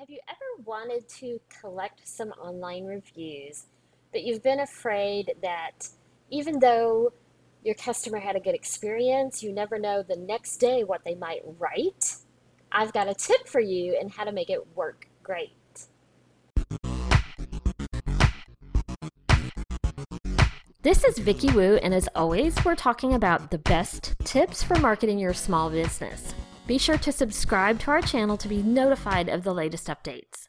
Have you ever wanted to collect some online reviews, but you've been afraid that even though your customer had a good experience, you never know the next day what they might write? I've got a tip for you on how to make it work great. This is Vicki Wu, and as always, we're talking about the best tips for marketing your small business. Be sure to subscribe to our channel to be notified of the latest updates.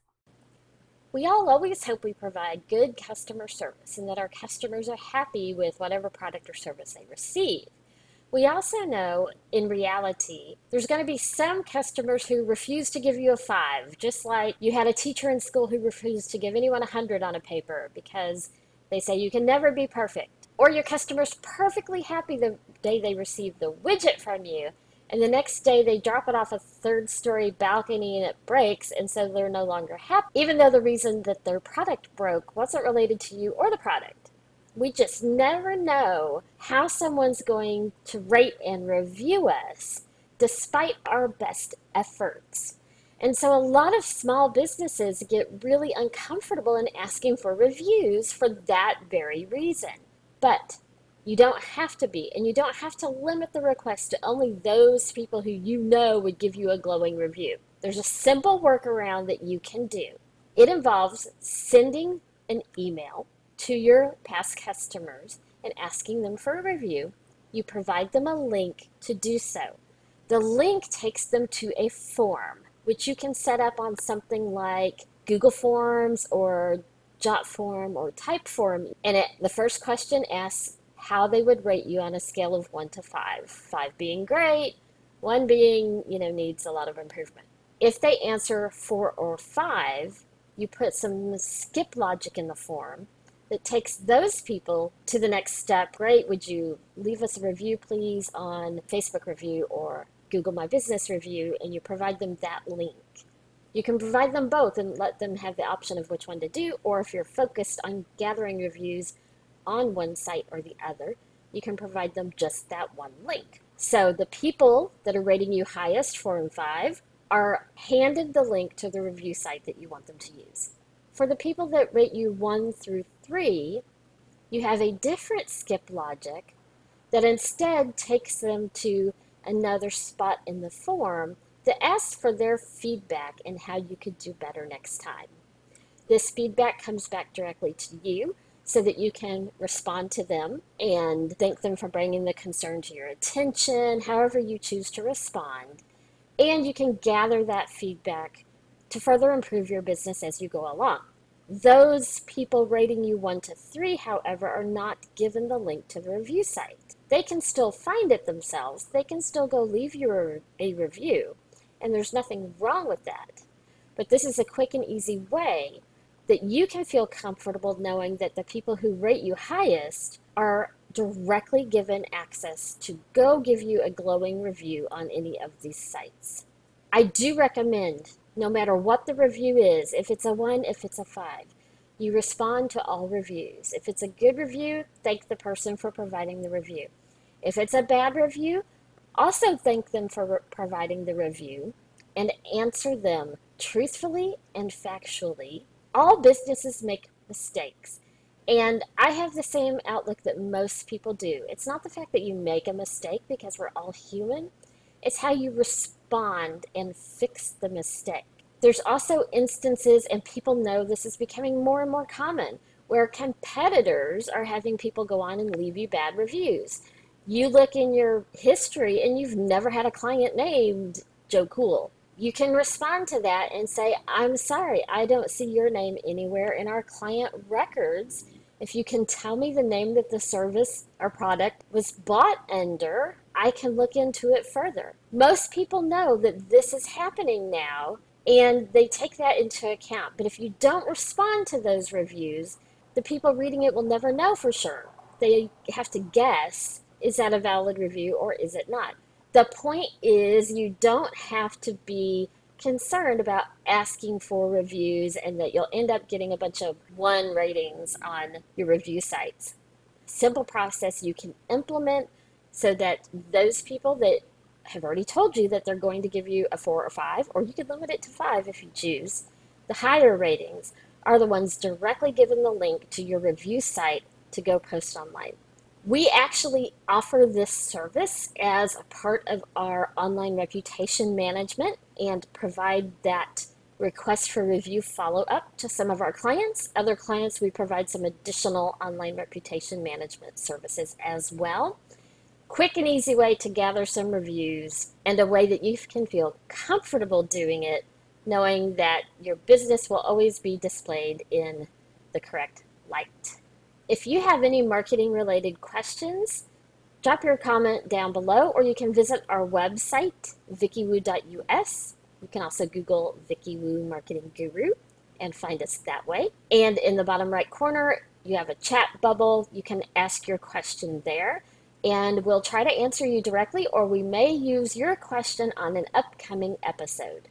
We all always hope we provide good customer service and that our customers are happy with whatever product or service they receive. We also know, in reality, there's going to be some customers who refuse to give you a 5, just like you had a teacher in school who refused to give anyone 100 on a paper because they say you can never be perfect. Or your customer's perfectly happy the day they receive the widget from you, and the next day they drop it off a third-story balcony and it breaks, and so they're no longer happy, even though the reason that their product broke wasn't related to you or the product. We just never know how someone's going to rate and review us despite our best efforts. And so a lot of small businesses get really uncomfortable in asking for reviews for that very reason. But you don't have to be, and you don't have to limit the request to only those people who you know would give you a glowing review. There's a simple workaround that you can do. It involves sending an email to your past customers and asking them for a review. You provide them a link to do so. The link takes them to a form, which you can set up on something like Google Forms or JotForm or Typeform. And the first question asks how they would rate you on a scale of 1 to 5, 5 being great, 1 being, needs a lot of improvement. If they answer 4 or 5, you put some skip logic in the form that takes those people to the next step. Great, would you leave us a review, please, on Facebook review or Google My Business review, and you provide them that link. You can provide them both and let them have the option of which one to do, or if you're focused on gathering reviews on one site or the other, you can provide them just that one link. So the people that are rating you highest, 4 and 5, are handed the link to the review site that you want them to use. For the people that rate you 1 through 3, you have a different skip logic that instead takes them to another spot in the form that asks for their feedback and how you could do better next time. This feedback comes back directly to you, so that you can respond to them and thank them for bringing the concern to your attention, however you choose to respond. And you can gather that feedback to further improve your business as you go along. Those people rating you 1 to 3, however, are not given the link to the review site. They can still find it themselves. They can still go leave you a review, and there's nothing wrong with that. But this is a quick and easy way that you can feel comfortable knowing that the people who rate you highest are directly given access to go give you a glowing review on any of these sites. I do recommend, no matter what the review is, if it's a 1, if it's a 5, you respond to all reviews. If it's a good review, thank the person for providing the review. If it's a bad review, also thank them for providing the review and answer them truthfully and factually. All businesses make mistakes, and I have the same outlook that most people do. It's not the fact that you make a mistake, because we're all human. It's how you respond and fix the mistake. There's also instances, and people know this is becoming more and more common, where competitors are having people go on and leave you bad reviews. You look in your history, and you've never had a client named Joe Cool. You can respond to that and say, I'm sorry, I don't see your name anywhere in our client records. If you can tell me the name that the service or product was bought under, I can look into it further. Most people know that this is happening now, and they take that into account. But if you don't respond to those reviews, the people reading it will never know for sure. They have to guess, is that a valid review or is it not? The point is, you don't have to be concerned about asking for reviews and that you'll end up getting a bunch of 1 ratings on your review sites. Simple process you can implement so that those people that have already told you that they're going to give you a 4 or 5, or you could limit it to 5 if you choose, The higher ratings are the ones directly given the link to your review site to go post online. We actually offer this service as a part of our online reputation management and provide that request for review follow-up to some of our clients. Other clients, we provide some additional online reputation management services as well. Quick and easy way to gather some reviews and a way that you can feel comfortable doing it, knowing that your business will always be displayed in the correct light. If you have any marketing related questions, drop your comment down below, or you can visit our website, vickiwu.us. You can also Google Vicki Wu Marketing Guru and find us that way. And in the bottom right corner, you have a chat bubble. You can ask your question there, and we'll try to answer you directly, or we may use your question on an upcoming episode.